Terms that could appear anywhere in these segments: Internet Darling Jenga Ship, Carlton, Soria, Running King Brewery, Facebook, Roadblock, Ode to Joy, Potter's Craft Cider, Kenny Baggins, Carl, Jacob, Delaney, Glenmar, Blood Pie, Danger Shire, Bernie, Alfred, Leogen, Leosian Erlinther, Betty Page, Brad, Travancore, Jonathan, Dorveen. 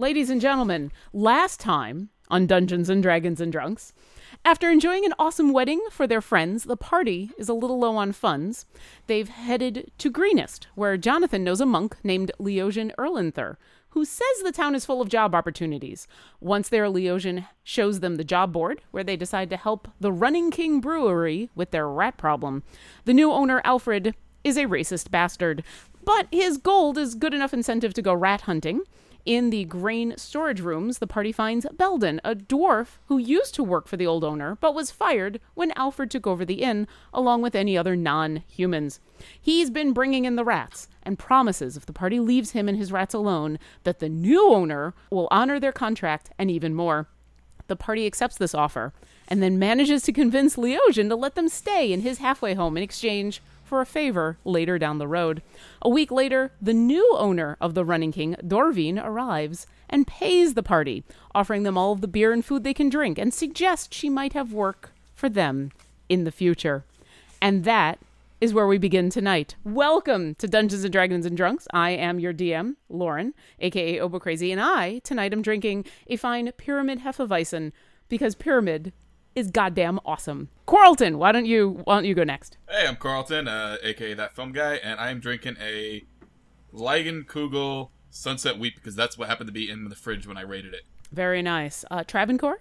Ladies and gentlemen, last time on Dungeons and Dragons and Drunks, after enjoying an awesome wedding for their friends, the party is a little low on funds. They've headed to Greenest, where Jonathan knows a monk named Leosian Erlinther, who says the town is full of job opportunities. Once there, Leogen shows them the job board, where they decide to help the Running King Brewery with their rat problem. The new owner, Alfred, is a racist bastard, but his gold is good enough incentive to go rat hunting. In the grain storage rooms, the party finds Belden, a dwarf who used to work for the old owner, but was fired when Alfred took over the inn, along with any other non-humans. He's been bringing in the rats, and promises if the party leaves him and his rats alone, that the new owner will honor their contract and even more. The party accepts this offer, and then manages to convince Leogen to let them stay in his halfway home in exchange for a favor later down the road. A week later, the new owner of the Running King, Dorveen, arrives and pays the party, offering them all of the beer and food they can drink, and suggests she might have work for them in the future. And that is where we begin tonight. Welcome to Dungeons and Dragons and Drunks. I am your DM, Lauren, aka OboCrazy, and I, tonight, am drinking a fine Pyramid Hefeweizen, because Pyramid is goddamn awesome. Carlton, why don't you go next? Hey, I'm Carlton, aka That Foam Guy, and I am drinking a Ligon Kugel Sunset Wheat because that's what happened to be in the fridge when I raided it. Very nice. Travancore?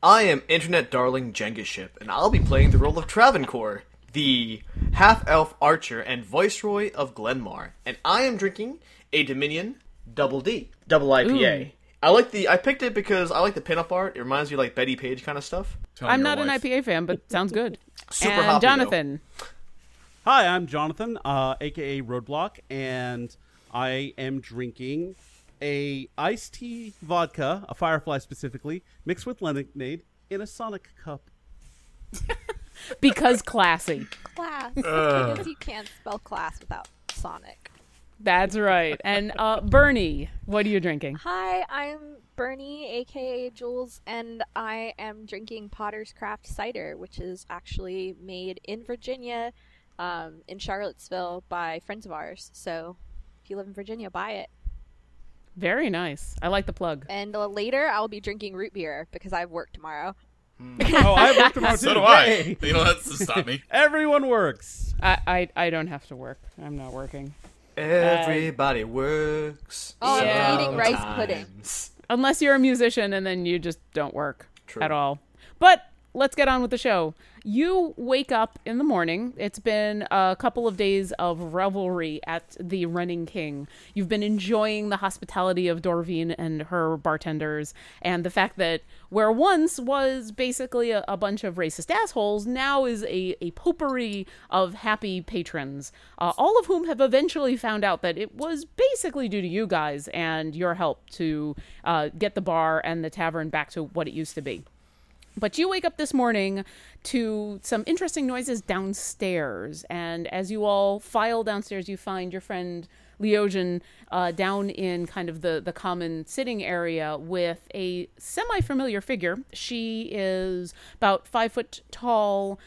I am internet darling Jenga Ship, and I'll be playing the role of Travancore, the half-elf archer and viceroy of Glenmar, and I am drinking a Dominion Double D, double IPA. Ooh. I picked it because I like the pinup art. It reminds me like Betty Page kind of stuff. I'm not an IPA fan, but sounds good. Super and hoppy, Jonathan. Though. Hi, I'm Jonathan, aka Roadblock, and I am drinking a iced tea vodka, a Firefly specifically, mixed with lemonade in a Sonic cup. Because classy. Class. Because you can't spell class without Sonic. That's right. And Bernie, what are you drinking? Hi, I'm Bernie, aka Jules, and I am drinking Potter's Craft cider, which is actually made in Virginia, in Charlottesville, by friends of ours. So if you live in Virginia, buy it. Very nice. I like the plug. And later, I'll be drinking root beer because I have work tomorrow. Oh, I have work tomorrow too. So do I. You don't have to stop me. Everyone works. I don't have to work. I'm not working. Everybody works. Oh, I'm eating rice pudding. Unless you're a musician and then you just don't work at all. But let's get on with the show. You wake up in the morning. It's been a couple of days of revelry at the Running King. You've been enjoying the hospitality of Dorveen and her bartenders, and the fact that where once was basically a bunch of racist assholes now is a potpourri of happy patrons, all of whom have eventually found out that it was basically due to you guys and your help to get the bar and the tavern back to what it used to be. But you wake up this morning to some interesting noises downstairs. And as you all file downstairs, you find your friend Leogen down in kind of the common sitting area with a semi-familiar figure. She is about 5 foot tall,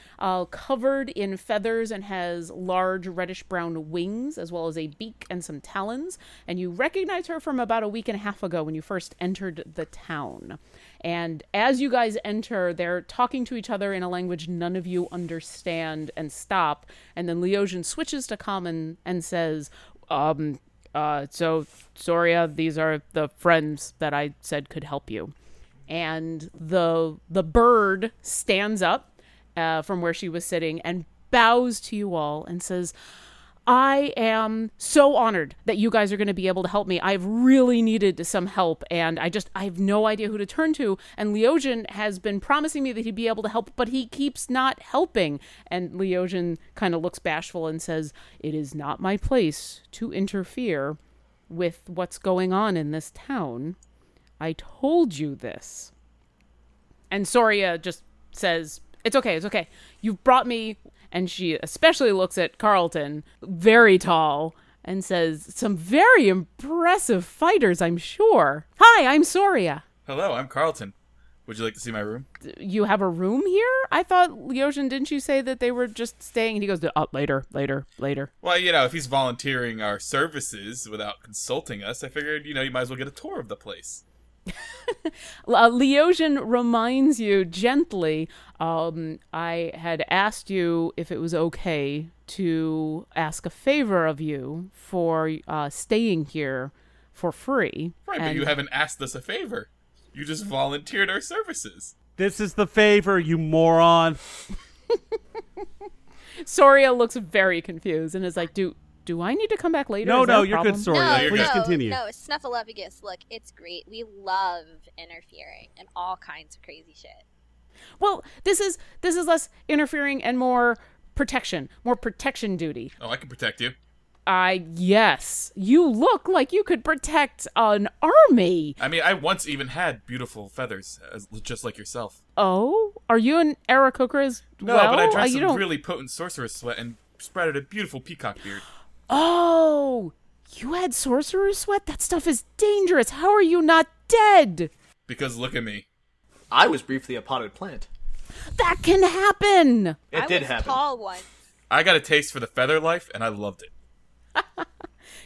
covered in feathers, and has large reddish-brown wings, as well as a beak and some talons. And you recognize her from about a week and a half ago when you first entered the town. And as you guys enter, they're talking to each other in a language none of you understand, and stop. And then Leosian switches to common and says, so Soria, these are the friends that I said could help you. And the bird stands up from where she was sitting and bows to you all and says, I am so honored that you guys are going to be able to help me. I've really needed some help, and I have no idea who to turn to. And Leogen has been promising me that he'd be able to help, but he keeps not helping. And Leogen kind of looks bashful and says, it is not my place to interfere with what's going on in this town. I told you this. And Soria just says, it's okay, it's okay. You've brought me. And she especially looks at Carlton, very tall, and says, some very impressive fighters, I'm sure. Hi, I'm Soria. Hello, I'm Carlton. Would you like to see my room? You have a room here? I thought, Leosian, didn't you say that they were just staying? And he goes, oh, later. Well, you know, if he's volunteering our services without consulting us, I figured, you know, you might as well get a tour of the place. Leosian reminds you gently, I had asked you if it was okay to ask a favor of you for staying here for free. Right, but you haven't asked us a favor. You just volunteered our services. This is the favor, you moron. Soria looks very confused and is like, Do I need to come back later? No, you're good, Soria. Please continue. No, Snuffleupagus, look, it's great. We love interfering and all kinds of crazy shit. Well, this is less interfering and more protection duty. Oh, I can protect you. Yes. You look like you could protect an army. I mean, I once even had beautiful feathers, just like yourself. Oh? Are you an Arakocra's? No, well? But I dressed in really potent sorcerer's sweat and sprouted a beautiful peacock beard. Oh, you had sorcerer's sweat? That stuff is dangerous. How are you not dead? Because look at me. I was briefly a potted plant. That can happen. It did happen. I was tall once. I got a taste for the feather life, and I loved it.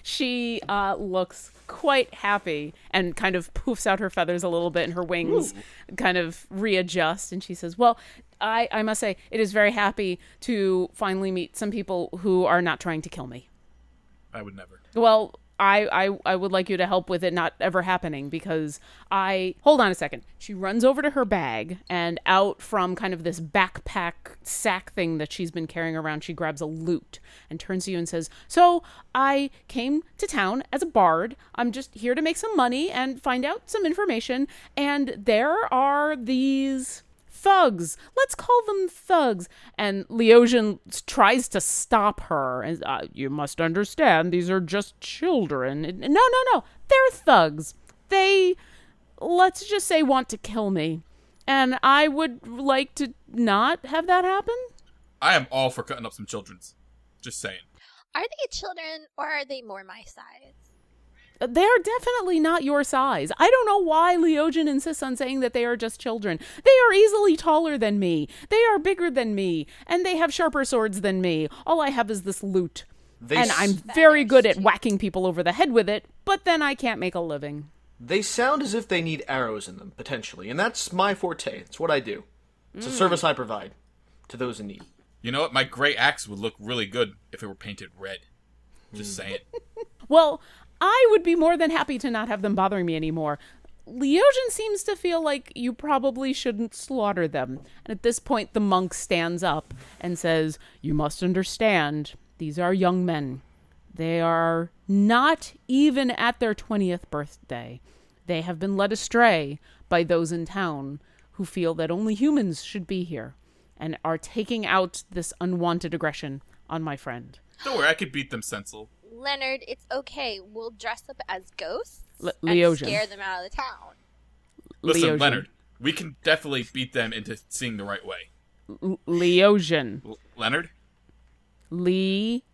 She looks quite happy and kind of poofs out her feathers a little bit, and her wings kind of readjust. And she says, well, I must say, it is very happy to finally meet some people who are not trying to kill me. I would never. Well, I would like you to help with it not ever happening, because hold on a second. She runs over to her bag, and out from kind of this backpack sack thing that she's been carrying around, she grabs a lute and turns to you and says, so I came to town as a bard. I'm just here to make some money and find out some information. And there are these thugs. Let's call them thugs. And Leosian tries to stop her. And you must understand, these are just children. No. They're thugs. They, let's just say, want to kill me. And I would like to not have that happen. I am all for cutting up some children's. Just saying. Are they children, or are they more my size? They're definitely not your size. I don't know why Leogen insists on saying that they are just children. They are easily taller than me. They are bigger than me. And they have sharper swords than me. All I have is this lute. And I'm very good at whacking people over the head with it, but then I can't make a living. They sound as if they need arrows in them, potentially. And that's my forte. It's what I do. It's a service I provide to those in need. You know what? My gray axe would look really good if it were painted red. Just saying. Well, I would be more than happy to not have them bothering me anymore. Leosian seems to feel like you probably shouldn't slaughter them. And at this point, the monk stands up and says, you must understand, these are young men. They are not even at their 20th birthday. They have been led astray by those in town who feel that only humans should be here and are taking out this unwanted aggression on my friend. Don't worry, I could beat them, Sensel. Leonard, it's okay. We'll dress up as ghosts and scare them out of the town. Listen, Leosian. Leonard, we can definitely beat them into seeing the right way. Leosian. Leonard? Leosian.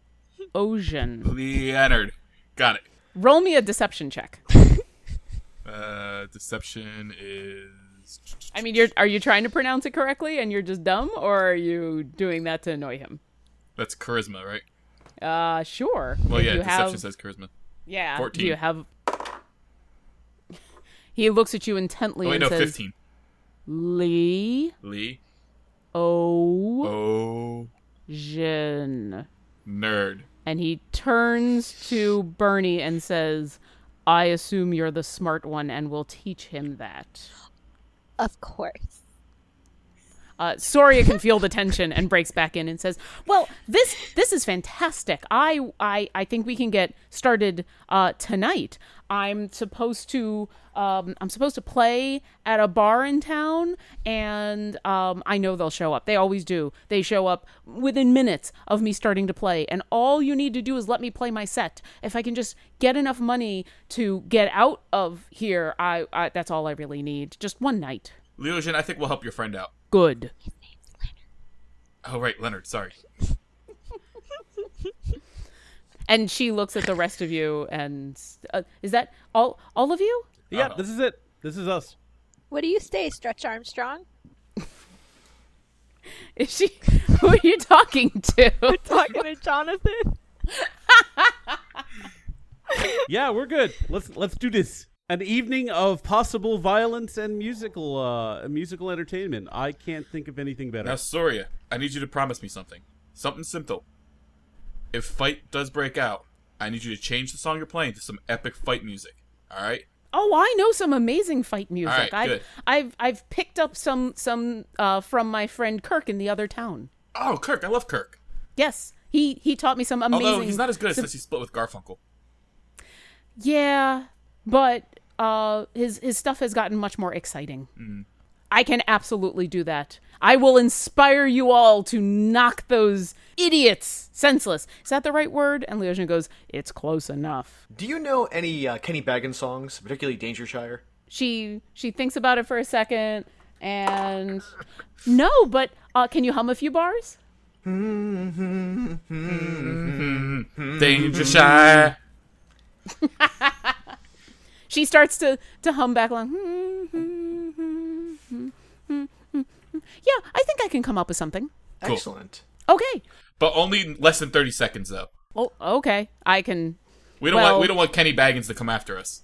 Leonard. Got it. Roll me a deception check. Deception is... I mean, are you trying to pronounce it correctly and you're just dumb, or are you doing that to annoy him? That's charisma, right? Sure. Well, yeah, deception says charisma. Yeah. 14. Do you have... He looks at you intently and says... 15. Lee. Jin. Nerd. And he turns to Bernie and says, I assume you're the smart one and will teach him that. Of course. Soria can feel the tension and breaks back in and says, well, this is fantastic. I think we can get started tonight. I'm supposed to play at a bar in town, and I know they'll show up. They always do. They show up within minutes of me starting to play, and all you need to do is let me play my set. If I can just get enough money to get out of here, I that's all I really need. Just one night. Leosian, I think we'll help your friend out. Good. His name's Leonard. Oh, right, Leonard. Sorry. And she looks at the rest of you and... is that all of you? Yeah, this is it. This is us. What do you say, Stretch Armstrong? Is she... Who are you talking to? We're talking to Jonathan. Yeah, we're good. Let's do this. An evening of possible violence and musical entertainment. I can't think of anything better. Now, Soria, I need you to promise me something. Something simple. If fight does break out, I need you to change the song you're playing to some epic fight music. All right? Oh, I know some amazing fight music. All right, good. I've picked up some from my friend Kirk in the other town. Oh, Kirk. I love Kirk. Yes. He taught me some amazing... Although he's not as good since he split with Garfunkel. Yeah, but his stuff has gotten much more exciting. Mm-hmm. I can absolutely do that. I will inspire you all to knock those idiots senseless. Is that the right word? And Leosian goes, it's close enough. Do you know any Kenny Baggins songs, particularly Danger Shire? She thinks about it for a second, and... No, but can you hum a few bars? Danger Shire. She starts to hum back along. Yeah, I think I can come up with something. Cool. Excellent. Okay. But only less than 30 seconds, though. Oh, okay. I can... We don't want Kenny Baggins to come after us.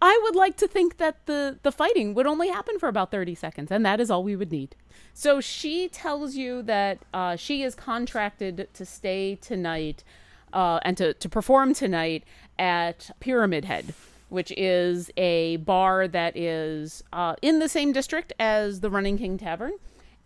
I would like to think that the fighting would only happen for about 30 seconds, and that is all we would need. So she tells you that she is contracted to stay tonight and to perform tonight at Pyramid Head, which is a bar that is in the same district as the Running King Tavern.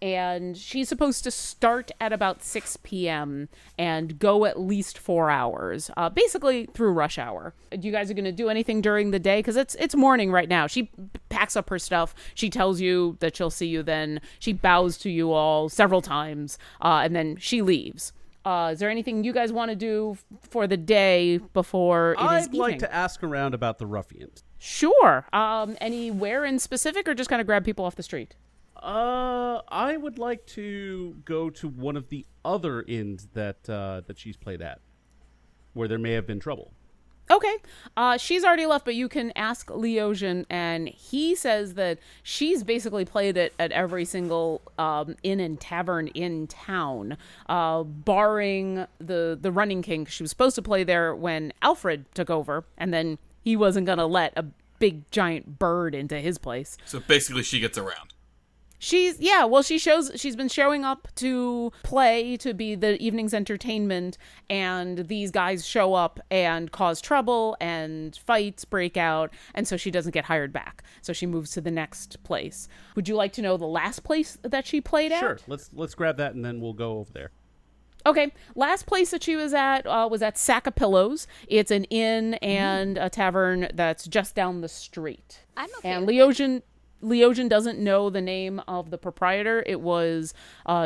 And she's supposed to start at about 6 p.m. and go at least 4 hours, basically through rush hour. You guys are going to do anything during the day? Because it's morning right now. She packs up her stuff. She tells you that she'll see you then. She bows to you all several times, and then she leaves. Is there anything you guys want to do for the day before it is evening? I'd like to ask around about the ruffians. Sure. Anywhere in specific, or just kind of grab people off the street? I would like to go to one of the other inns that she's played at, where there may have been trouble. Okay. She's already left, but you can ask Leosian, and he says that she's basically played it at every single inn and tavern in town, barring the Running King. She was supposed to play there when Alfred took over, and then he wasn't going to let a big, giant bird into his place. So basically she gets around. She's been showing up to play, to be the evening's entertainment, and these guys show up and cause trouble, and fights break out, and so she doesn't get hired back. So she moves to the next place. Would you like to know the last place that she played at? Sure, let's grab that, and then we'll go over there. Okay, last place that she was at Sack of Pillows. It's an inn and a tavern that's just down the street. I'm okay. And Leogen doesn't know the name of the proprietor. It was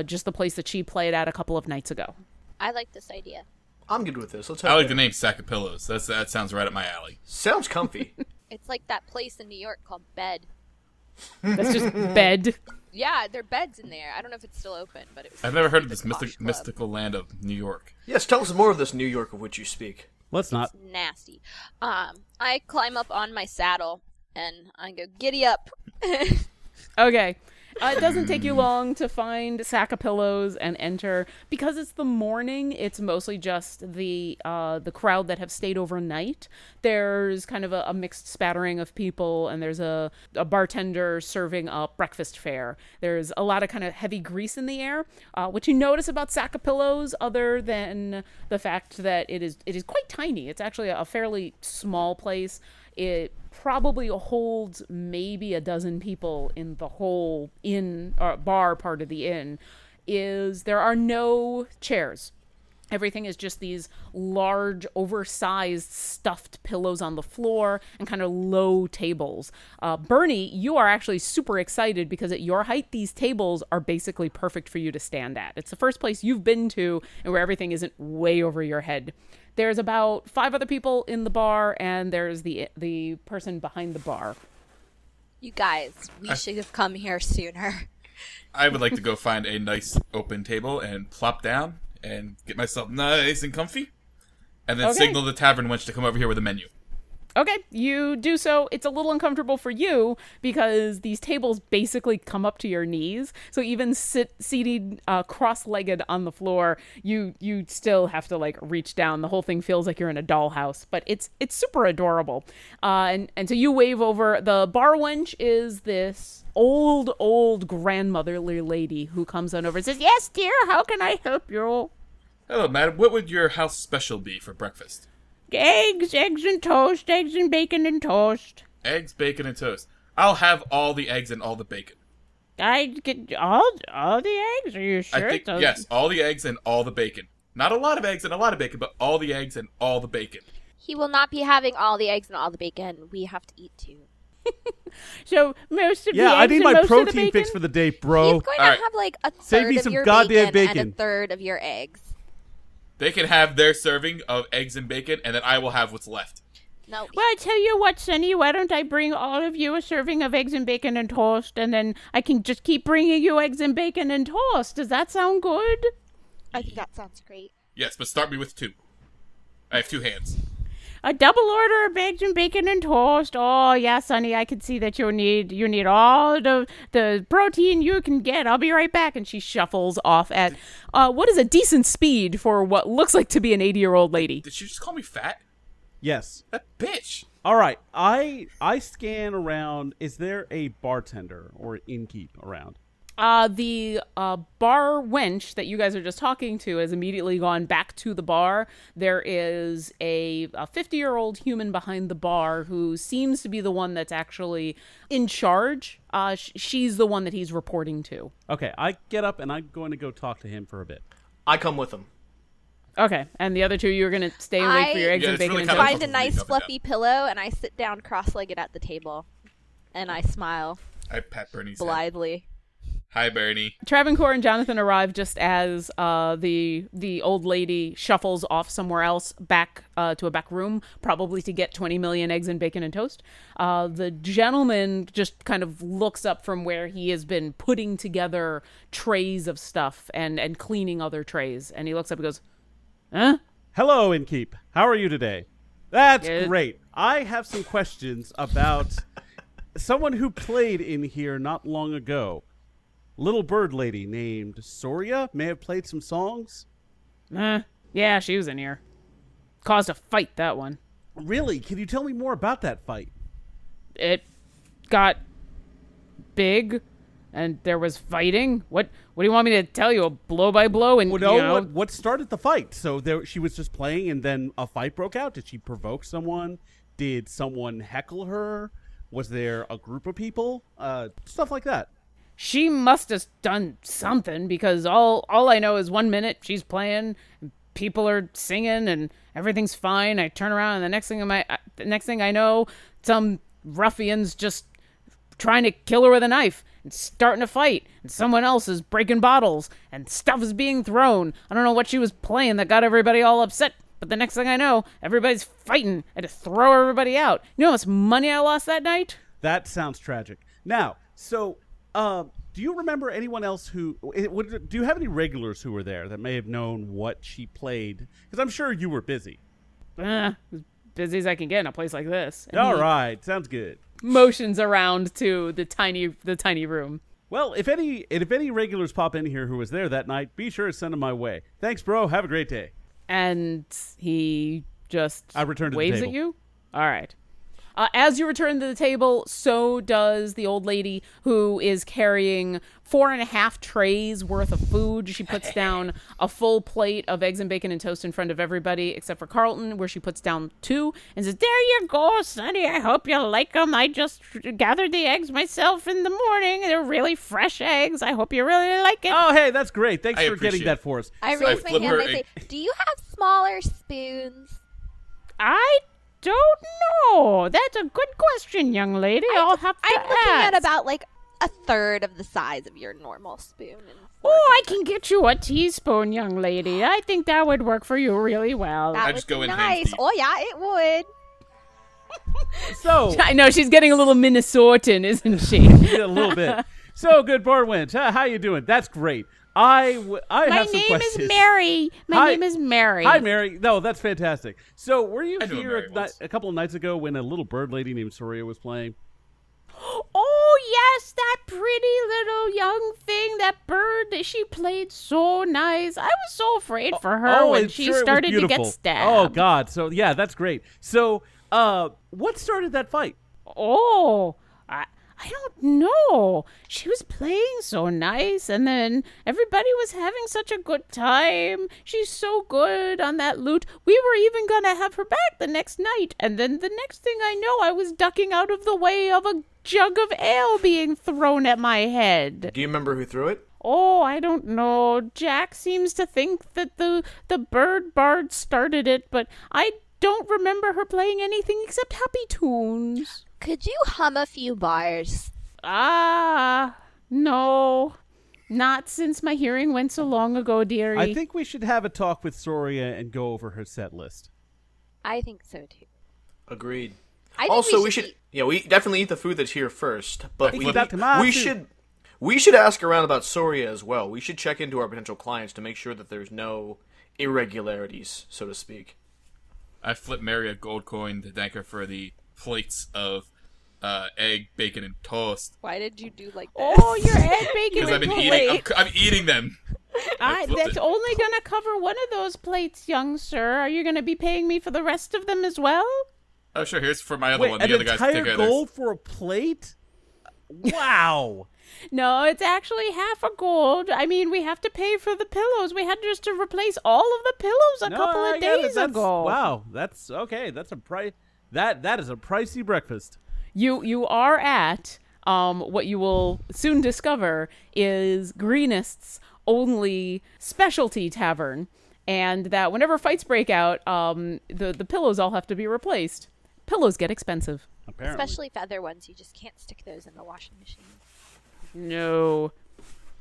just the place that she played at a couple of nights ago. I like this idea. I'm good with this. I like the name Sack of Pillows. That sounds right up my alley. Sounds comfy. It's like that place in New York called Bed. That's just Bed? Yeah, there are beds in there. I don't know if it's still open, but I've never heard of this mystical land of New York. Yes, tell us more of this New York of which you speak. Let's not. It's nasty. I climb up on my saddle. And I go, giddy up. Okay. It doesn't take you long to find Sack of Pillows and enter. Because it's the morning, it's mostly just the crowd that have stayed overnight. There's kind of a mixed spattering of people, and there's a bartender serving up breakfast fare. There's a lot of kind of heavy grease in the air. What you notice about Sack of Pillows, other than the fact that it is quite tiny. It's actually a fairly small place. It probably holds maybe a dozen people in the whole inn or bar part of the inn. There are no chairs. Everything is just these large, oversized, stuffed pillows on the floor and kind of low tables. Bernie, you are actually super excited because at your height, these tables are basically perfect for you to stand at. It's the first place you've been to and where everything isn't way over your head. There's about 5 other people in the bar, and there's the person behind the bar. You guys, we should have come here sooner. I would like to go find a nice open table and plop down and get myself nice and comfy, and then signal the tavern wench to come over here with a menu. Okay, you do so. It's a little uncomfortable for you because these tables basically come up to your knees. So even seated cross-legged on the floor, you still have to like reach down. The whole thing feels like you're in a dollhouse, but it's super adorable. And so you wave over. The bar wench is this old grandmotherly lady who comes on over and says, "Yes, dear, how can I help you?" "Hello, madam. What would your house special be for breakfast?" Eggs and toast, eggs and bacon and toast. Eggs, bacon, and toast. I'll have all the eggs and all the bacon. I get all the eggs? Are you sure? I think, yes, all the eggs and all the bacon. Not a lot of eggs and a lot of bacon, but all the eggs and all the bacon. He will not be having all the eggs and all the bacon. We have to eat too. So most of the eggs and most of the bacon? Yeah, I need my protein fix for the day, bro. He's going to have like a third of your bacon and a third of your eggs. They can have their serving of eggs and bacon, and then I will have what's left. No. Well, I tell you what, Sonny, why don't I bring all of you a serving of eggs and bacon and toast, and then I can just keep bringing you eggs and bacon and toast. Does that sound good? I think that sounds great. Yes, but start me with 2. I have 2 hands. A double order of eggs and bacon and toast. Oh, yeah, Sonny, I can see that you need all the protein you can get. I'll be right back. And she shuffles off at what is a decent speed for what looks like to be an 80-year-old lady. Did she just call me fat? Yes. That bitch. All right. I scan around. Is there a bartender or innkeep around? The bar wench that you guys are just talking to has immediately gone back to the bar. There is a 50-year-old human behind the bar who seems to be the one that's actually in charge. She's the one that he's reporting to. Okay, I get up and I'm going to go talk to him for a bit. I come with him. Okay, and the other 2, you're going to stay awake for your eggs and bacon. Really, I find a nice fluffy pillow and I sit down cross-legged at the table. And I smile. I pat Bernie's blithely. Head. Hi, Bernie. Travancore and Jonathan arrive just as the old lady shuffles off somewhere else back to a back room, probably to get 20 million eggs and bacon and toast. The gentleman just kind of looks up from where he has been putting together trays of stuff and cleaning other trays. And he looks up and goes, "Huh? Hello, innkeep. How are you today?" That's great. I have some questions about someone who played in here not long ago. Little bird lady named Soria may have played some songs. Yeah, she was in here. Caused a fight, that one. Really? Can you tell me more about that fight? It got big, and there was fighting. What do you want me to tell you? A blow by blow? And what started the fight? So she was just playing, and then a fight broke out? Did she provoke someone? Did someone heckle her? Was there a group of people? Stuff like that. She must have done something, because all I know is 1 minute she's playing, and people are singing, and everything's fine. I turn around, and the next thing I know, some ruffian's just trying to kill her with a knife and starting a fight, and someone else is breaking bottles, and stuff is being thrown. I don't know what she was playing that got everybody all upset, but the next thing I know, everybody's fighting. I had to throw everybody out. You know how much money I lost that night? That sounds tragic. Now, so... do you remember anyone else do you have any regulars who were there that may have known what she played? Because I'm sure you were busy. As busy as I can get in a place like this. And all right, sounds good. Motions around to the tiny room. Well, if any regulars pop in here who was there that night, be sure to send them my way. Thanks, bro. Have a great day. And he just waves at you? All right. As you return to the table, so does the old lady who is carrying 4.5 trays worth of food. She puts down a full plate of eggs and bacon and toast in front of everybody except for Carlton, where she puts down 2 and says, "There you go, Sonny. I hope you like them. I just gathered the eggs myself in the morning. They're really fresh eggs. I hope you really like it." Oh, hey, that's great. Thanks for getting that for us. I raise my hand and say, "Do you have smaller spoons?" I don't know. That's a good question, young lady. I'll have to ask. I'm looking at about like a third of the size of your normal spoon. Oh, I can get you a teaspoon, young lady. I think that would work for you really well. That would be nice. Oh, yeah, it would. So I know she's getting a little Minnesotan, isn't she? A little bit. So good, Borwin. How you doing? That's great. I have some questions. My name is Mary. Hi, Mary. No, that's fantastic. So were you here a couple of nights ago when a little bird lady named Soria was playing? Oh, yes, that pretty little young thing, that bird that she played so nice. I was so afraid for her when she started to get stabbed. Oh, God. So, yeah, that's great. So what started that fight? Oh, I don't know. She was playing so nice, and then everybody was having such a good time. She's so good on that lute. We were even going to have her back the next night, and then the next thing I know, I was ducking out of the way of a jug of ale being thrown at my head. Do you remember who threw it? Oh, I don't know. Jack seems to think that the bird bard started it, but I don't remember her playing anything except happy tunes. Could you hum a few bars? No. Not since my hearing went so long ago, dearie. I think we should have a talk with Soria and go over her set list. I think so, too. Agreed. Also, we should we definitely eat the food that's here first, but we should ask around about Soria as well. We should check into our potential clients to make sure that there's no irregularities, so to speak. I flip Mary a gold coin to thank her for the plates of egg, bacon, and toast. Why did you do like that? Oh, your egg, bacon, and toast. I'm eating them. That's only going to cover one of those plates, young sir. Are you going to be paying me for the rest of them as well? Oh, sure. Here's for my other one. The other guys take others. $1 gold for a plate? Wow. No, it's actually half a gold. I mean, we have to pay for the pillows. We had just to replace all of the pillows a couple of days ago. Wow. That's okay. That's a price. That is a pricey breakfast. You are at what you will soon discover is Greenest's only specialty tavern, and that whenever fights break out, the pillows all have to be replaced. Pillows get expensive. Apparently. Especially feather ones. You just can't stick those in the washing machine. No.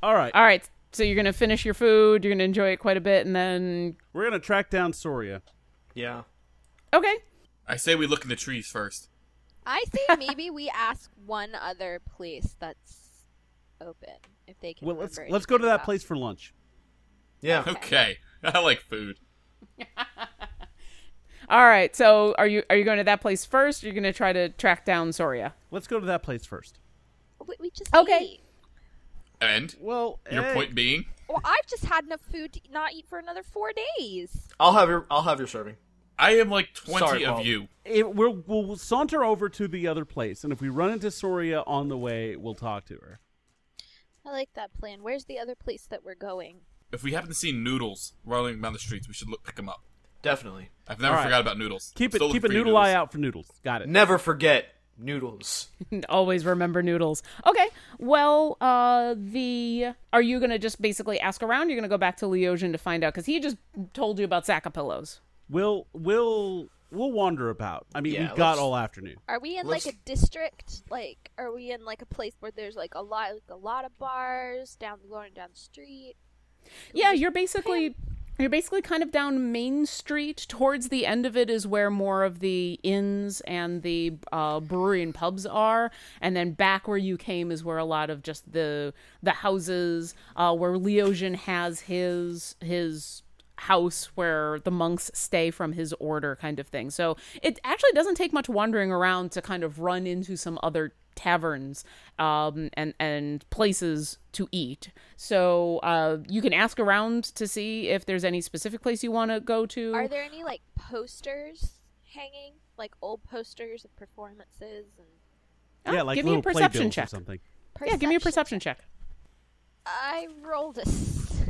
All right. So you're going to finish your food. You're going to enjoy it quite a bit, and then... We're going to track down Soria. Yeah. Okay. I say we look in the trees first. I say maybe we ask one other place that's open if they can. Well, let's go to that place for lunch. Yeah. Okay. I like food. All right. So, are you going to that place first? Or you're going to try to track down Soria. Let's go to that place first. We just ate. And your point being? Well, I've just had enough food to not eat for another 4 days. I'll have your serving. I am like 20 of you. We'll saunter over to the other place, and if we run into Soria on the way, we'll talk to her. I like that plan. Where's the other place that we're going? If we happen to see Noodles rolling down the streets, we should pick him up. Definitely. I've never forgot about Noodles. Keep a noodle eye out for Noodles. Got it. Never forget Noodles. Always remember Noodles. Okay. Well, are you going to just basically ask around? You're going to go back to Leosian to find out, because he just told you about Sack of Pillows. We'll wander about. I mean, we've got all afternoon. Are we in like a district? Like, are we in like a place where there's like a lot of bars going down the street? You're basically kind of down Main Street. Towards the end of it is where more of the inns and the brewery and pubs are, and then back where you came is where a lot of just the houses where Leogen has his house where the monks stay from his order, kind of thing. So it actually doesn't take much wandering around to kind of run into some other taverns and places to eat. So you can ask around to see if there's any specific place you want to go to. Are there any like posters hanging? like old posters of performances and yeah, like give me a perception check. Something. Perception. Yeah, give me a perception check. I rolled a 6.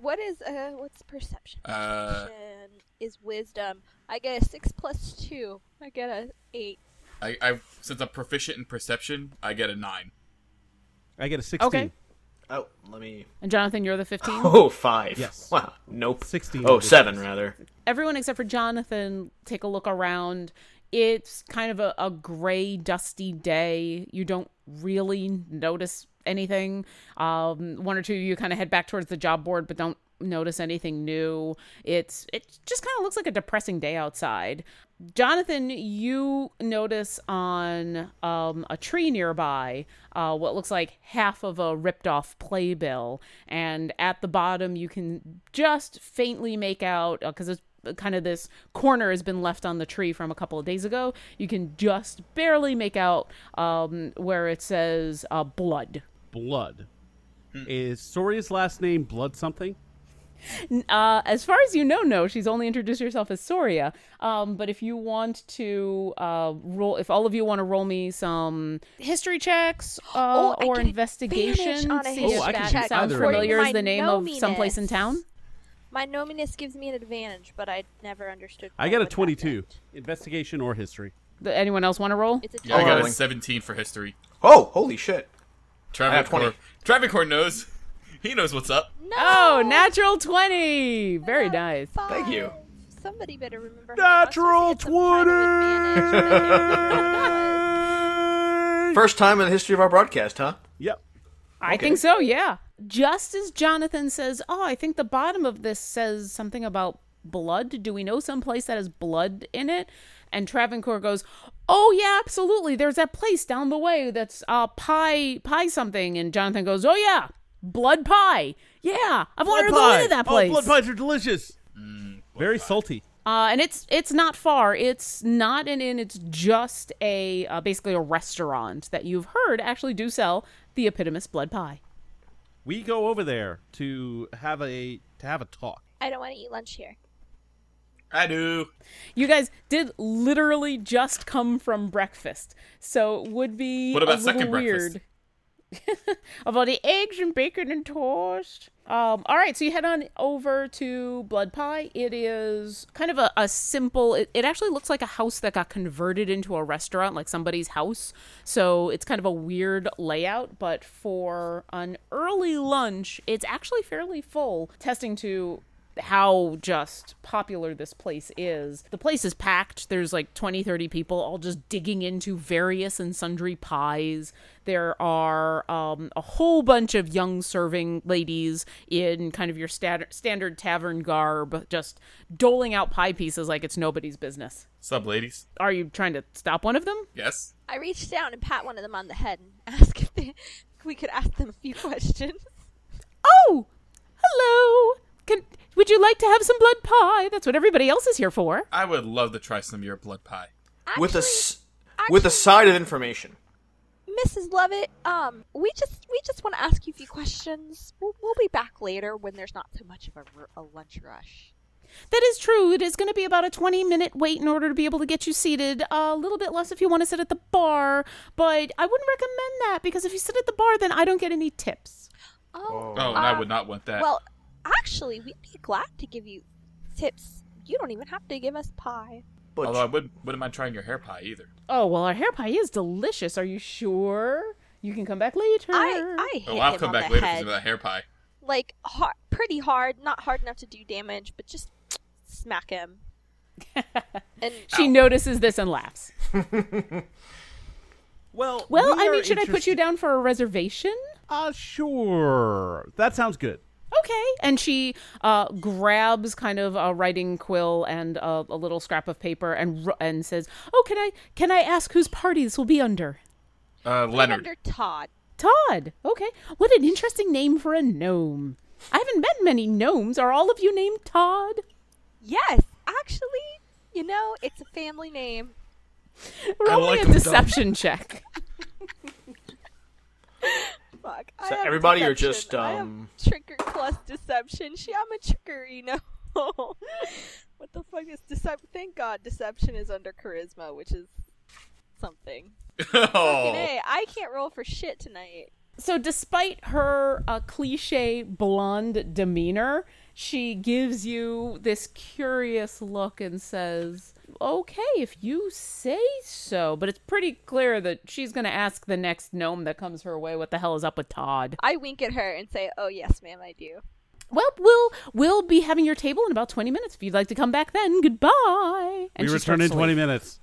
What is what's perception? Perception is wisdom. I get a 6 + 2. I get a 8. I since I'm proficient in perception, I get a 9. I get a 16. Okay. Oh, let me. And Jonathan, you're the 15? Oh, 5. Yes. Wow. Nope. 16. Oh, 7 rather. Everyone except for Jonathan, take a look around. It's kind of a gray, dusty day. You don't really notice anything. One or two, you kind of head back towards the job board, but don't notice anything new. It just kind of looks like a depressing day outside. Jonathan, you notice on a tree nearby what looks like half of a ripped off playbill, and at the bottom you can just faintly make out, because it's kind of this corner has been left on the tree from a couple of days ago, you can just barely make out where it says blood. Is Soria's last name Blood something? As far as you know, no. She's only introduced herself as Soria. But if you want to roll, if all of you want to roll me some history checks or investigation, see if that sounds familiar as the name of someplace in town. My nominess gives me an advantage, but I never understood. I got a 22. Investigation or history. Anyone else want to roll? Yeah, I got a 17 for history. Oh, holy shit! Travancore knows. He knows what's up. No. Oh, natural 20. Very nice. 5. Thank you. Somebody better remember. Natural 20. First time in the history of our broadcast, huh? Yep. I think so, yeah. Just as Jonathan says, oh, I think the bottom of this says something about blood. Do we know some place that has blood in it? And Travancore goes, oh, yeah, absolutely. There's that place down the way that's pie something. And Jonathan goes, oh, yeah. Blood pie. Yeah. I've wanted to go into that place. Oh, blood pies are delicious. Very salty. And it's not far. It's not an inn. It's just a basically a restaurant that you've heard actually do sell the eponymous blood pie. We go over there to have a talk. I don't want to eat lunch here. I do. You guys did literally just come from breakfast, so it would be what about a second weird. Breakfast? About the eggs and bacon and toast. All right, so you head on over to Blood Pie. It is kind of a simple, it actually looks like a house that got converted into a restaurant, like somebody's house. So it's kind of a weird layout, but for an early lunch, it's actually fairly full, testing to how just popular this place is. The place is packed. There's like 20-30 people all just digging into various and sundry pies. There are a whole bunch of young serving ladies in kind of your standard tavern garb, just doling out pie pieces like it's nobody's business. Sup, ladies? Are you trying to stop one of them? Yes. I reached down and pat one of them on the head and asked if we could ask them a few questions. Oh, hello. Would you like to have some blood pie? That's what everybody else is here for. I would love to try some of your blood pie. With a side of information. Mrs. Lovett, we just want to ask you a few questions. We'll be back later when there's not so much of a lunch rush. That is true. It is going to be about a 20-minute wait in order to be able to get you seated. A little bit less if you want to sit at the bar, but I wouldn't recommend that because if you sit at the bar, then I don't get any tips. Oh, and I would not want that. Well. Actually, we'd be glad to give you tips. You don't even have to give us pie. Butch. Although I wouldn't mind trying your hair pie either. Oh, well, our hair pie is delicious. Are you sure? You can come back later. I'll come back later because of that hair pie. Like, pretty hard. Not hard enough to do damage, but just smack him. And she notices this and laughs. Well, I mean, should I put you down for a reservation? Sure. That sounds good. Okay. And she grabs kind of a writing quill and a little scrap of paper and says, oh, can I ask whose party this will be under? Leonard. Under Todd. Okay. What an interesting name for a gnome. I haven't met many gnomes. Are all of you named Todd? Yes. Actually, it's a family name. Roll me a deception check. Fuck. So everybody are just I have trigger plus deception. I'm a triggerino. What the fuck is deception? Thank God deception is under charisma, which is something. Fucking A, I can't roll for shit tonight. So despite her cliche blonde demeanor, she gives you this curious look and says, okay, if you say so. But it's pretty clear that she's going to ask the next gnome that comes her way what the hell is up with Todd. I wink at her and say, oh, yes, ma'am, I do. Well, we'll be having your table in about 20 minutes. If you'd like to come back then, goodbye. And we return in 20 minutes.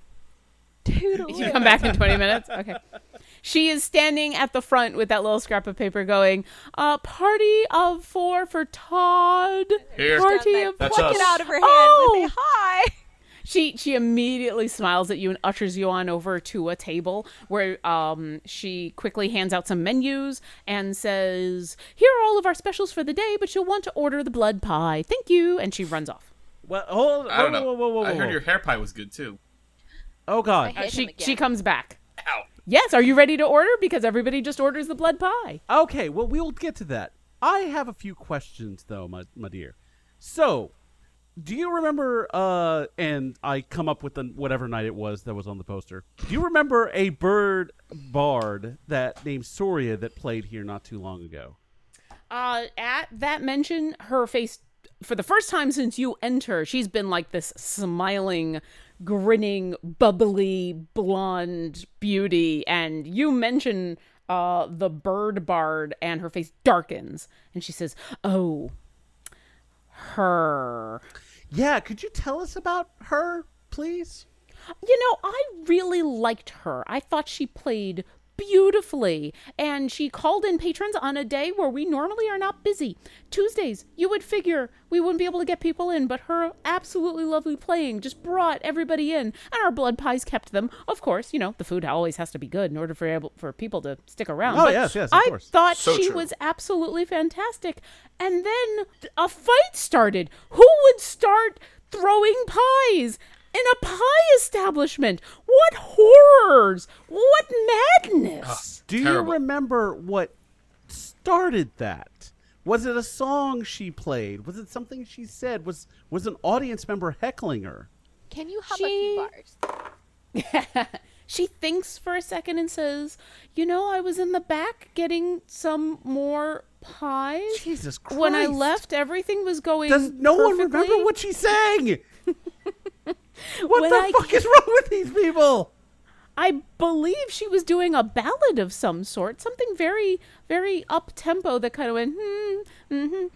Toodaloo. You come back in 20 minutes? Okay. She is standing at the front with that little scrap of paper going, party of four for Todd. Here. Party of four. Pluck it out of her hand and say hi. She immediately smiles at you and ushers you on over to a table where she quickly hands out some menus and says, here are all of our specials for the day, but you'll want to order the blood pie. Thank you. And she runs off. Well, hold on. Whoa. I heard your hair pie was good, too. Oh, God. She comes back. Ow. Yes, are you ready to order? Because everybody just orders the blood pie. Okay, well, we'll get to that. I have a few questions, though, my dear. So, do you remember, and I come up with whatever night it was that was on the poster. Do you remember a bard that named Soria that played here not too long ago? At that mention, her face, for the first time since you enter, she's been like this smiling, grinning, bubbly, blonde beauty, and you mention the bird bard, and her face darkens, and she says, oh, her. Yeah, could you tell us about her, please? You know, I really liked her. I thought she played beautifully, and she called in patrons on a day where we normally are not busy. Tuesdays, you would figure we wouldn't be able to get people in, but her absolutely lovely playing just brought everybody in, and our blood pies kept them. Of course, you know, the food always has to be good in order for people to stick around. Oh, but yes, of course. I thought she was absolutely fantastic, and then a fight started. Who would start throwing pies in a pie establishment? What horrors! What madness! Do you remember what started that? Was it a song she played? Was it something she said? Was an audience member heckling her? Can you hum a few bars? She thinks for a second and says, you know, I was in the back getting some more pies. Jesus Christ. When I left, everything was going perfectly. Does no one remember what she sang? What the fuck is wrong with these people? I believe she was doing a ballad of some sort. Something very, very up-tempo that kind of went, Do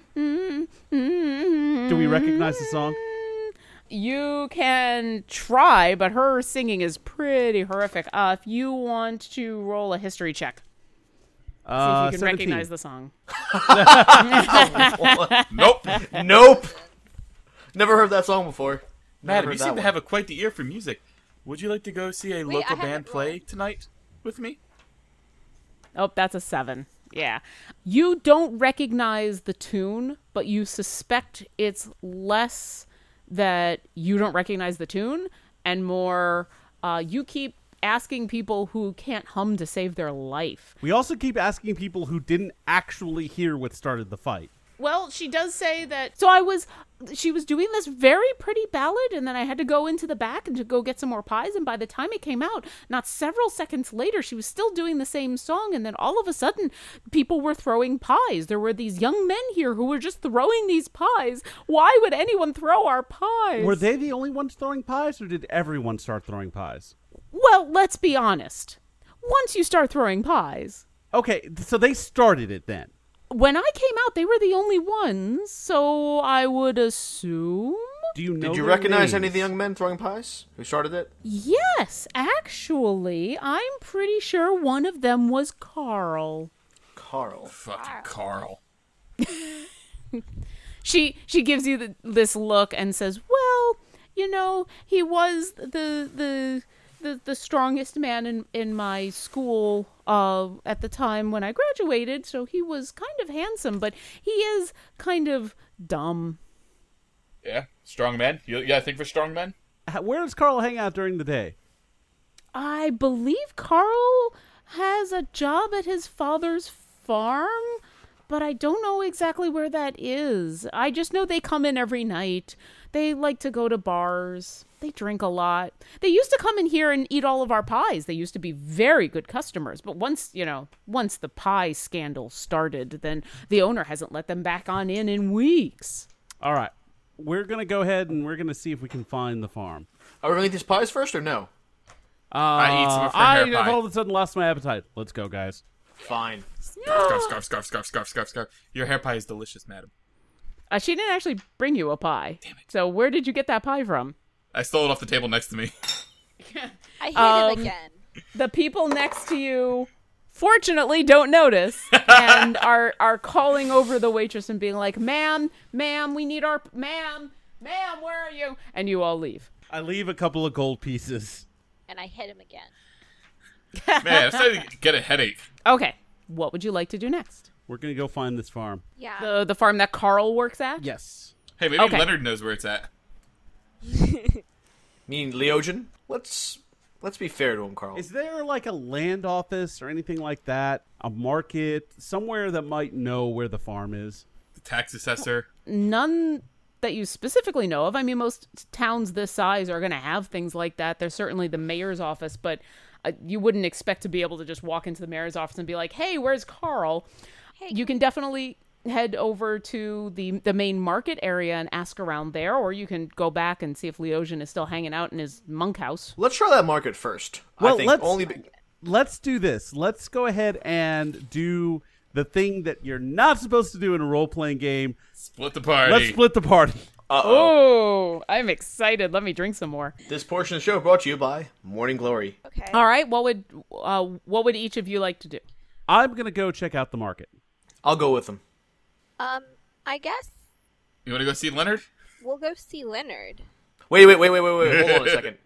we recognize the song? You can try, but her singing is pretty horrific. If you want to roll a history check. See if you can 17. Recognize the song. Nope. Never heard that song before. Madam, you seem to have quite the ear for music. Would you like to go see a local band play tonight with me? Oh, that's a 7. Yeah. You don't recognize the tune, but you suspect it's less that you don't recognize the tune and more you keep asking people who can't hum to save their life. We also keep asking people who didn't actually hear what started the fight. Well, she does say that. So she was doing this very pretty ballad, and then I had to go into the back and to go get some more pies. And by the time it came out, not several seconds later, she was still doing the same song. And then all of a sudden, people were throwing pies. There were these young men here who were just throwing these pies. Why would anyone throw our pies? Were they the only ones throwing pies, or did everyone start throwing pies? Well, let's be honest. Once you start throwing pies. Okay, so they started it then. When I came out, they were the only ones, so I would assume. Did you recognize any of the young men throwing pies who started it? Yes, actually, I'm pretty sure one of them was Carl. Fucking Carl. She gives you this look and says, well, you know, he was the strongest man in my school at the time when I graduated, so he was kind of handsome, but he is kind of dumb. Yeah, strong men. You think for strong men? Where does Carl hang out during the day? I believe Carl has a job at his father's farm, but I don't know exactly where that is. I just know they come in every night. They like to go to bars. They drink a lot. They used to come in here and eat all of our pies. They used to be very good customers. But once the pie scandal started, then the owner hasn't let them back on in weeks. All right. We're going to go ahead and we're going to see if we can find the farm. Are we going to eat these pies first or no? I eat some of her pie. All of a sudden lost my appetite. Let's go, guys. Fine. Scarf. Your hair pie is delicious, madam. She didn't actually bring you a pie. Damn it. So where did you get that pie from? I stole it off the table next to me. I hit him again. The people next to you, fortunately, don't notice and are calling over the waitress and being like, ma'am, we need our... Ma'am, where are you? And you all leave. I leave a couple of gold pieces. And I hit him again. Man, I'm starting to get a headache. Okay, what would you like to do next? We're going to go find this farm. Yeah. The farm that Carl works at? Yes. Hey, maybe Leonard knows where it's at. Meaning Leogen? Let's be fair to him, Carl. Is there like a land office or anything like that? A market? Somewhere that might know where the farm is? The tax assessor? None that you specifically know of. I mean, most towns this size are going to have things like that. There's certainly the mayor's office, but... you wouldn't expect to be able to just walk into the mayor's office and be like, hey, where's Carl? Hey. You can definitely head over to the main market area and ask around there, or you can go back and see if Leosian is still hanging out in his monk house. Let's try that market first. Well, let's do this. Let's go ahead and do the thing that you're not supposed to do in a role-playing game. Split the party. Let's split the party. Oh, I'm excited. Let me drink some more. This portion of the show brought to you by Morning Glory. Okay. All right. What would each of you like to do? I'm gonna go check out the market. I'll go with them. I guess. You want to go see Leonard? We'll go see Leonard. Wait. Hold on a second.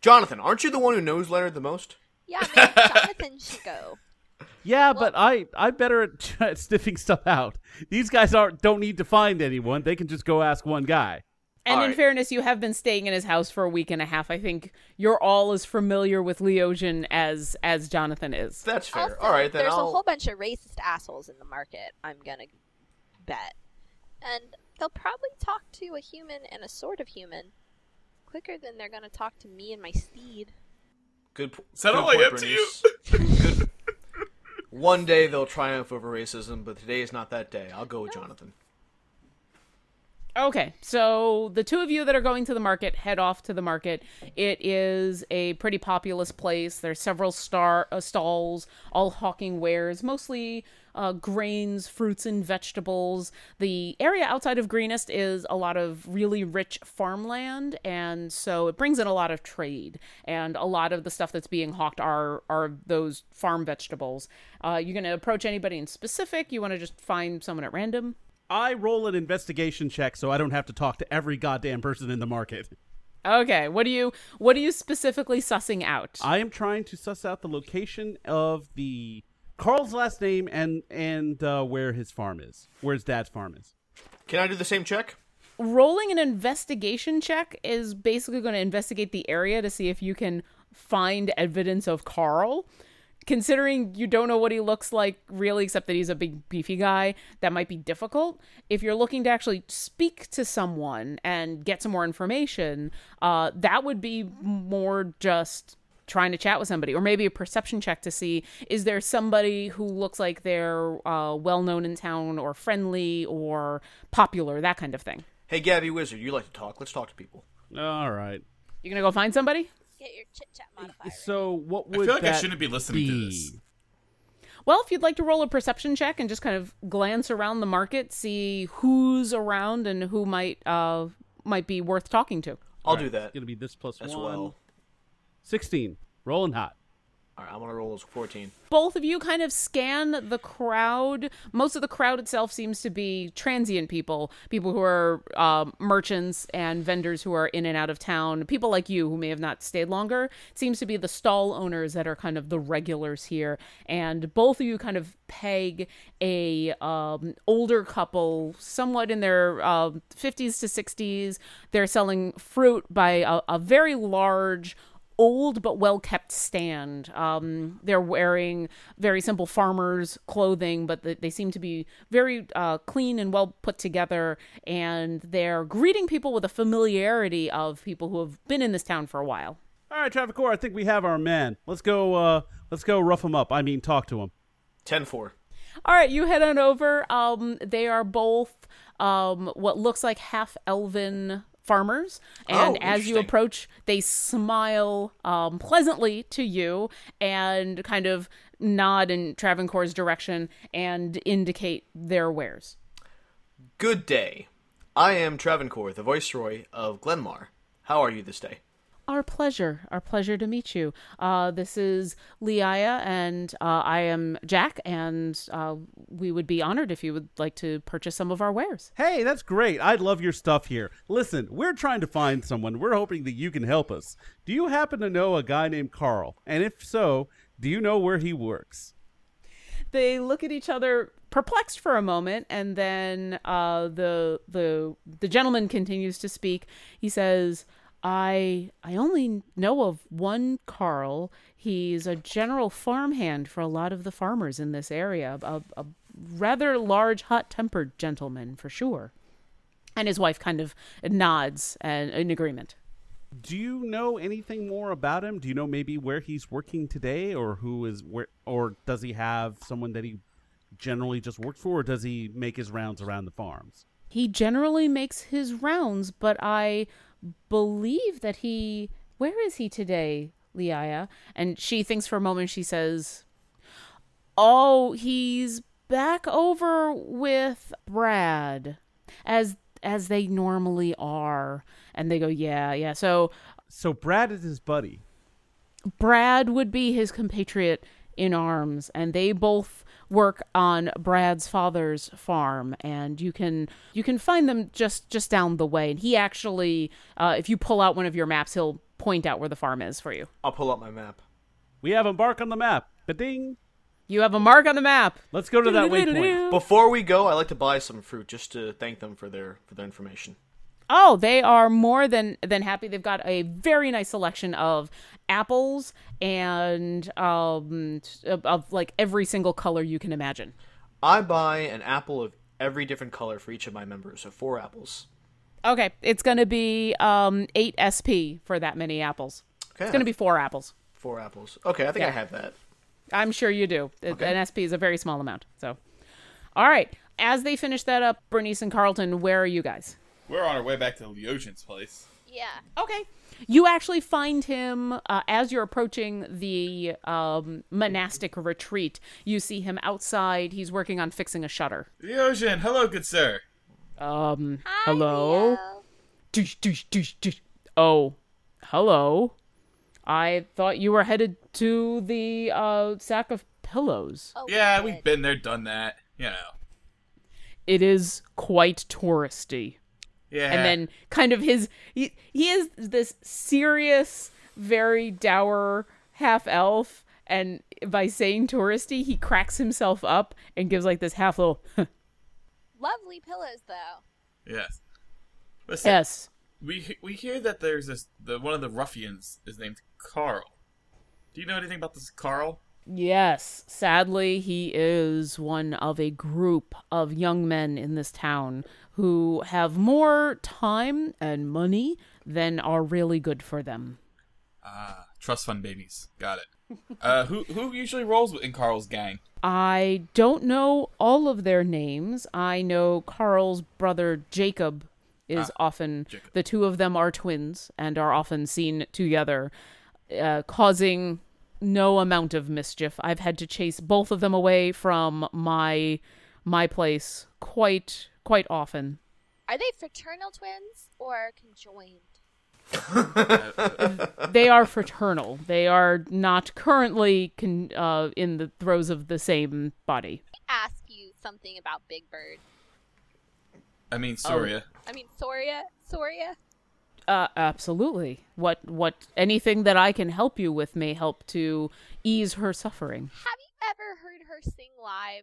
Jonathan, aren't you the one who knows Leonard the most? Yeah, maybe Jonathan should go. Yeah, well, but I'm better at sniffing stuff out. These guys don't need to find anyone. They can just go ask one guy. And in fairness, you have been staying in his house for a week and a half. I think you're all as familiar with Leosian as Jonathan is. That's fair. Also, all right, then there's a whole bunch of racist assholes in the market, I'm going to bet. And they'll probably talk to a human and a sort of human quicker than they're going to talk to me and my steed. Good. Settle like up to you. Good. One day they'll triumph over racism, but today is not that day. I'll go with Jonathan. Okay, so the two of you that are going to the market, head off to the market. It is a pretty populous place. There's several stalls, all hawking wares, mostly grains, fruits, and vegetables. The area outside of Greenest is a lot of really rich farmland, and so it brings in a lot of trade. And a lot of the stuff that's being hawked are those farm vegetables. You're going to approach anybody in specific? You want to just find someone at random? I roll an investigation check so I don't have to talk to every goddamn person in the market. Okay, what are you specifically sussing out? I am trying to suss out the location of the Carl's last name and where his farm is, where his dad's farm is. Can I do the same check? Rolling an investigation check is basically going to investigate the area to see if you can find evidence of Carl. Considering you don't know what he looks like, really, except that he's a big, beefy guy, that might be difficult. If you're looking to actually speak to someone and get some more information, that would be more just trying to chat with somebody. Or maybe a perception check to see, is there somebody who looks like they're well-known in town or friendly or popular, that kind of thing. Hey, Gabby Wizard, you like to talk. Let's talk to people. All right. You're going to go find somebody? Get your chit-chat modifier. So what would I feel like I shouldn't be listening to this. Well, if you'd like to roll a perception check and just kind of glance around the market, see who's around and who might be worth talking to. I'll do that. It's going to be this plus as 1. Well. 16. Rolling hot. All right, I'm going to roll as 14. Both of you kind of scan the crowd. Most of the crowd itself seems to be transient people who are merchants and vendors who are in and out of town, people like you who may have not stayed longer. It seems to be the stall owners that are kind of the regulars here. And both of you kind of peg a older couple, somewhat in their 50s to 60s. They're selling fruit by a very large old but well-kept stand. They're wearing very simple farmers' clothing, but they seem to be very clean and well put together, and they're greeting people with a familiarity of people who have been in this town for a while. All right, Travancore, I think we have our man. Let's go rough him up. I mean, talk to him. 10-4. All right, you head on over. They are both what looks like half-elven farmers, and as you approach, they smile pleasantly to you and kind of nod in Travancore's direction and indicate their wares. Good day. I am Travancore, the Viceroy of Glenmar. How are you this day? Our pleasure to meet you. This is Leia, and I am Jack, and we would be honored if you would like to purchase some of our wares. Hey, that's great. I love your stuff here. Listen, we're trying to find someone. We're hoping that you can help us. Do you happen to know a guy named Carl? And if so, do you know where he works? They look at each other, perplexed for a moment, and then the gentleman continues to speak. He says, I only know of one Carl. He's a general farmhand for a lot of the farmers in this area. A rather large, hot-tempered gentleman, for sure. And his wife kind of nods in agreement. Do you know anything more about him? Do you know maybe where he's working today, or or does he have someone that he generally just works for, or does he make his rounds around the farms? He generally makes his rounds, but I believe that where is he today, Leia? And she thinks for a moment, she says, oh, he's back over with Brad, as they normally are. And they go, yeah. So Brad is his buddy. Brad would be his compatriot in arms, and they both work on Brad's father's farm, and you can find them just down the way. And he actually, if you pull out one of your maps, he'll point out where the farm is for you. I'll pull out my map. We have a mark on the map. Ba-ding! You have a mark on the map. Let's go to that waypoint. Before we go, I like to buy some fruit just to thank them for their information. Oh, they are more than happy. They've got a very nice selection of apples and of like every single color you can imagine. I buy an apple of every different color for each of my members, so 4 apples. Okay, it's going to be 8 SP for that many apples. Okay. It's going to be 4 apples. 4 apples. Okay, I think I have that. I'm sure you do. Okay. An SP is a very small amount. So, all right. As they finish that up, Bernice and Carlton, where are you guys? We're on our way back to Leogen's place. Yeah. Okay. You actually find him as you're approaching the monastic retreat. You see him outside. He's working on fixing a shutter. Leogen, hello, good sir. Hi, hello. Oh, hello. I thought you were headed to the Sack of Pillows. Oh, yeah, we've been there, done that. You know. It is quite touristy. Yeah. And then kind of he is this serious, very dour half-elf, and by saying touristy, he cracks himself up and gives like this half little Lovely pillows, though. Yes. Listen, yes. We hear that there's one of the ruffians is named Carl. Do you know anything about this Carl? Yes, sadly, he is one of a group of young men in this town who have more time and money than are really good for them. Ah, trust fund babies. Got it. Who usually rolls in Carl's gang? I don't know all of their names. I know Carl's brother Jacob is often... Jacob. The two of them are twins and are often seen together, causing no amount of mischief. I've had to chase both of them away from my place quite often. Are they fraternal twins or conjoined? They are fraternal. They are not currently in the throes of the same body. Let me ask you something about Big Bird. Soria. Soria. Absolutely. What anything that I can help you with may help to ease her suffering. Have you ever heard her sing live?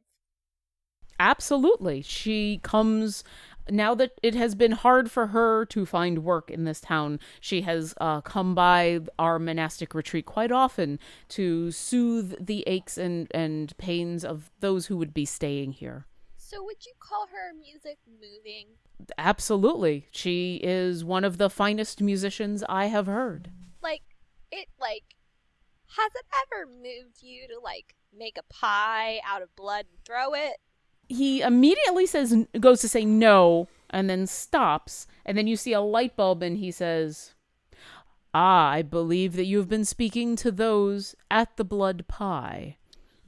Absolutely. She comes now that it has been hard for her to find work in this town, she has come by our monastic retreat quite often to soothe the aches and pains of those who would be staying here. So would you call her music moving? Absolutely. She is one of the finest musicians I have heard. Has it ever moved you to, make a pie out of blood and throw it? He immediately goes to say no, and then stops, and then you see a light bulb, and he says, I believe that you have been speaking to those at the Blood Pie.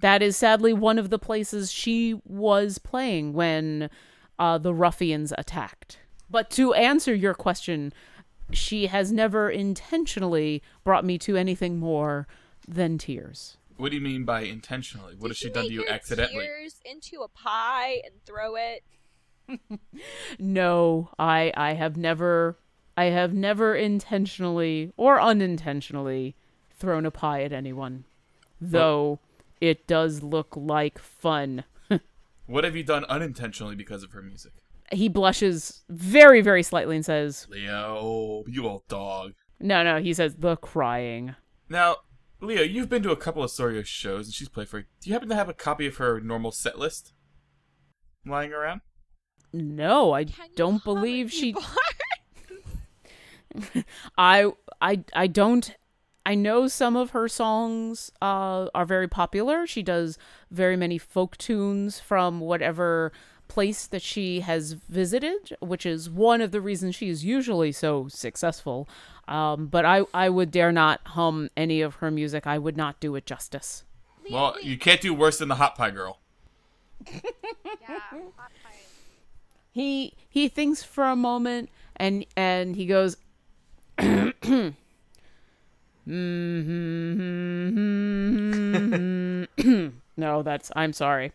That is sadly one of the places she was playing when the ruffians attacked. But to answer your question, she has never intentionally brought me to anything more than tears. What do you mean by intentionally? What has she done to you accidentally? Tears into a pie and throw it. No, I have never intentionally or unintentionally thrown a pie at anyone. Though it does look like fun. What have you done unintentionally because of her music? He blushes very, very slightly and says, Leo, you old dog. No, he says, the crying. Now, Leo, you've been to a couple of Soria's shows, and she's played for you. Do you happen to have a copy of her normal set list lying around? No, I don't believe she... I don't... I know some of her songs are very popular. She does very many folk tunes from whatever place that she has visited, which is one of the reasons she is usually so successful. But I would dare not hum any of her music. I would not do it justice. Well, you can't do worse than the Hot Pie Girl. Yeah, Hot Pie. He thinks for a moment and he goes, No, I'm sorry.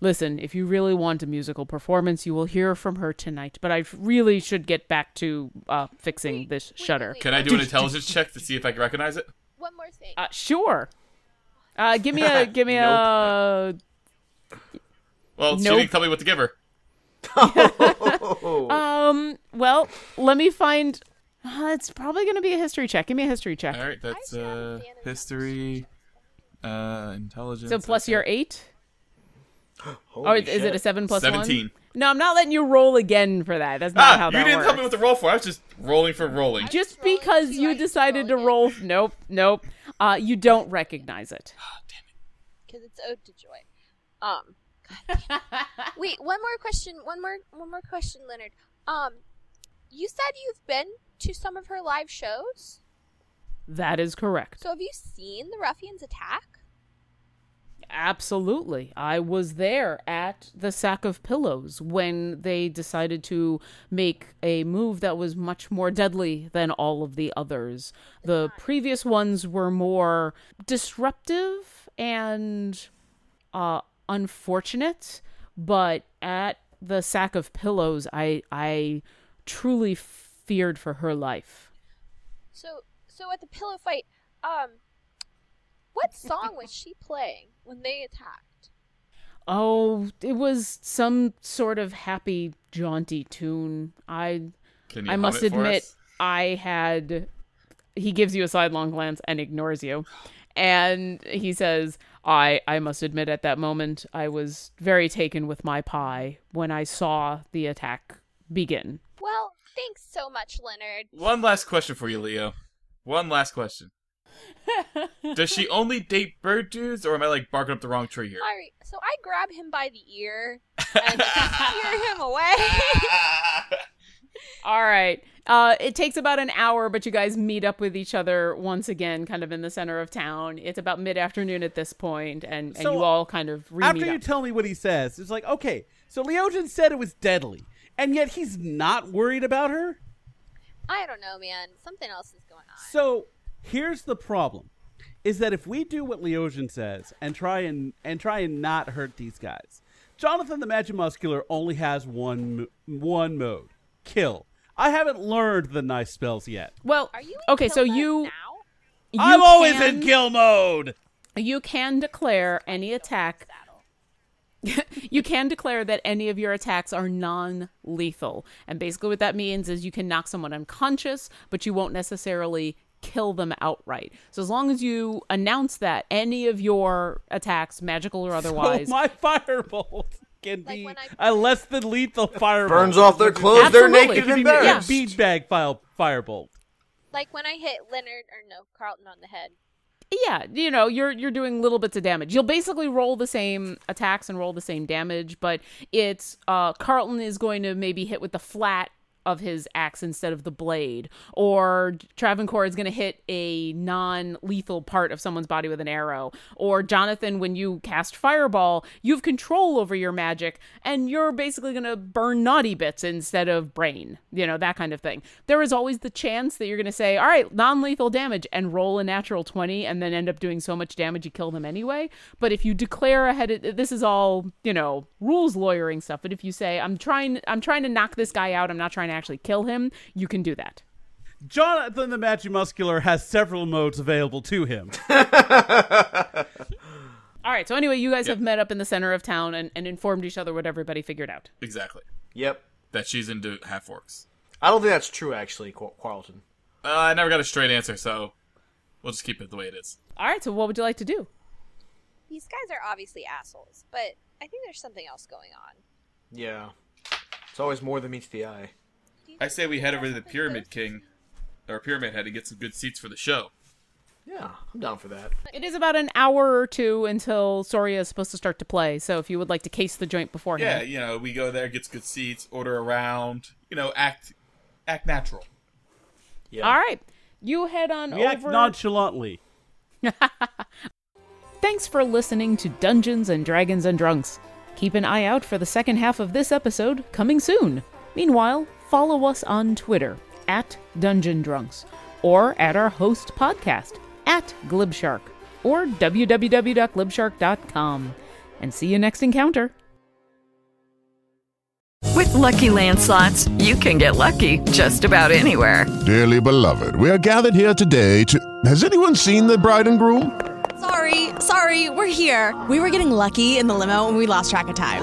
Listen, if you really want a musical performance, you will hear from her tonight. But I really should get back to fixing this shutter. Can I do an intelligence check to see if I can recognize it? One more thing. Sure. Give me a. Well, she didn't tell me what to give her. Well, let me find. It's probably going to be a history check. Give me a history check. All right, that's history, intelligence. So plus your 8. Oh, is it a 7 plus 17. 1? 17. No, I'm not letting you roll again for that. That's not how that works. You didn't tell me what to roll for. I was just rolling. Just because you decided to roll. Nope. You don't recognize it. Oh, damn it. Because it's Ode to Joy. God. Wait, one more question, Leonard. You said you've been to some of her live shows? That is correct. So have you seen the ruffians attack? Absolutely. I was there at the Sack of Pillows when they decided to make a move that was much more deadly than all of the others. The previous ones were more disruptive and unfortunate, but at the Sack of Pillows, I truly feared for her life. So at the pillow fight, what song was she playing when they attacked? Oh, it was some sort of happy, jaunty tune. I must admit, he gives you a sidelong glance and ignores you. And he says, I must admit at that moment, I was very taken with my pie when I saw the attack begin. Well, thanks so much, Leonard. One last question for you, Leo. Does she only date bird dudes, or am I barking up the wrong tree here? All right, so I grab him by the ear and steer him away. All right. It takes about an hour, but you guys meet up with each other once again, kind of in the center of town. It's about mid-afternoon at this point, and so you all kind of re-meet after you up. Tell me what he says, it's okay, so Leogen said it was deadly, and yet he's not worried about her? I don't know, man. Something else is going on. So... here's the problem, is that if we do what Leosian says and try and not hurt these guys, Jonathan the Magic Muscular only has one mode, kill. I haven't learned the nice spells yet. Well, are you in kill mode now? I'm always in kill mode. You can declare any attack You can declare that any of your attacks are non-lethal. And basically what that means is you can knock someone unconscious, but you won't necessarily kill them outright. So as long as you announce that any of your attacks, magical or otherwise... So my firebolt can be a less than lethal firebolt. Burns off their clothes, they're naked and embarrassed. Yeah. Beanbag firebolt. Like when I hit Carlton on the head. Yeah, you know, you're doing little bits of damage. You'll basically roll the same attacks and roll the same damage, but it's Carlton is going to maybe hit with the flat of his axe instead of the blade, or Travancore is going to hit a non-lethal part of someone's body with an arrow, or Jonathan, when you cast Fireball, you have control over your magic, and you're basically going to burn naughty bits instead of brain, you know, that kind of thing. There is always the chance that you're going to say, all right, non-lethal damage, and roll a natural 20, and then end up doing so much damage you kill them anyway. But if you declare ahead of, this is all, you know, rules lawyering stuff, but if you say, I'm trying to knock this guy out, I'm not trying to actually kill him, you can do that. Jonathan the Magimuscular has several modes available to him. All right, so anyway, you guys have met up in the center of town and informed each other what everybody figured out. Exactly. Yep. That she's into half-orcs. I don't think that's true, actually, Carlton. I never got a straight answer, so we'll just keep it the way it is. All right, so what would you like to do? These guys are obviously assholes, but I think there's something else going on. Yeah. It's always more than meets the eye. I say we head over to the Pyramid King, or Pyramid Head, and get some good seats for the show. Yeah, I'm down for that. It is about an hour or two until Soria is supposed to start to play, so if you would like to case the joint beforehand. Yeah, you know, we go there, get some good seats, order a round, you know, act natural. Yeah. All right, you head on over. Act nonchalantly. Thanks for listening to Dungeons and Dragons and Drunks. Keep an eye out for the second half of this episode, coming soon. Meanwhile, follow us on Twitter, @DungeonDrunks, or at our host podcast, @Glibshark, or www.glibshark.com. And see you next encounter. With Lucky Land Slots, you can get lucky just about anywhere. Dearly beloved, we are gathered here today to... Has anyone seen the bride and groom? Sorry, we're here. We were getting lucky in the limo and we lost track of time.